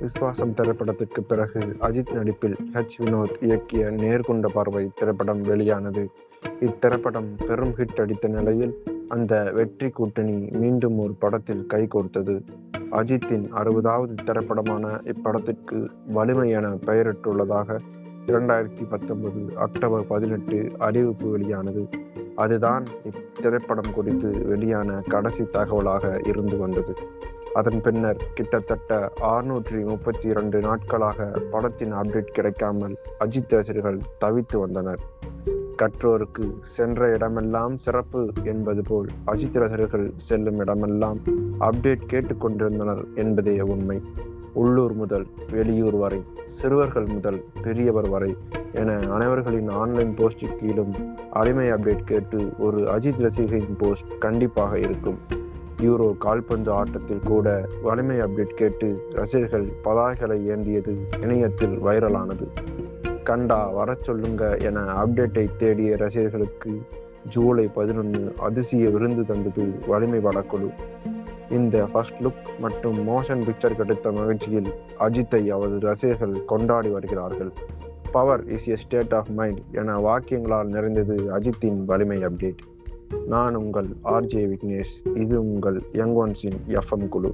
விஸ்வாசம் திரைப்படத்திற்கு பிறகு அஜித் நடிப்பில் H. வினோத் இயக்கிய நேர்கொண்ட பார்வை திரைப்படம் வெளியானது. இத்திரைப்படம் பெரும் ஹிட் அடித்த நிலையில் அந்த வெற்றி கூட்டணி மீண்டும் ஒரு படத்தில் கைகோர்த்தது. அஜித்தின் 60வது திரைப்படமான இப்படத்திற்கு வலிமை என பெயரிட்டுள்ளதாக 2019 அக்டோபர் 18 அறிவிப்பு வெளியானது. அதுதான் இத்திரைப்படம் குறித்து வெளியான கடைசி தகவலாக இருந்து வந்தது. அதன் பின்னர் கிட்டத்தட்ட 632 நாட்களாக படத்தின் அப்டேட் கிடைக்காமல் அஜித் ரசிகர்கள் தவித்து வந்தனர். கற்றோருக்கு சென்ற இடமெல்லாம் சிறப்பு என்பது போல் அஜித் ரசிகர்கள் செல்லும் இடமெல்லாம் அப்டேட் கேட்டுக்கொண்டிருந்தனர் என்பதே உண்மை. உள்ளூர் முதல் வெளியூர் வரை, சிறுவர்கள் முதல் பெரியவர் வரை என அனைவர்களின் ஆன்லைன் போஸ்டுக்கு கீழும் அடிமை அப்டேட் கேட்டு ஒரு அஜித் ரசிகரின் போஸ்ட் கண்டிப்பாக இருக்கும். யூரோ கால்பந்து ஆட்டத்தில் கூட வலிமை அப்டேட் கேட்டு ரசிகர்கள் பதாகைகளை ஏந்தியது இணையத்தில் வைரலானது. கண்டா வர சொல்லுங்க என அப்டேட்டை தேடிய ரசிகர்களுக்கு ஜூலை 11 அதிசய விருந்து தந்தது வலிமை படக்குழு. இந்த ஃபர்ஸ்ட் லுக் மற்றும் மோஷன் பிக்சர் கிடைத்த மகிழ்ச்சியில் அஜித்தை அவரது ரசிகர்கள் கொண்டாடி வருகிறார்கள். Power is a state of mind என வாக்கியங்களால் நிறைந்தது அஜித்தின் வலிமை அப்டேட். நான் உங்கள் RJ விக்னேஷ். இது உங்கள் யங் ஒன்ஸின் FM குழு.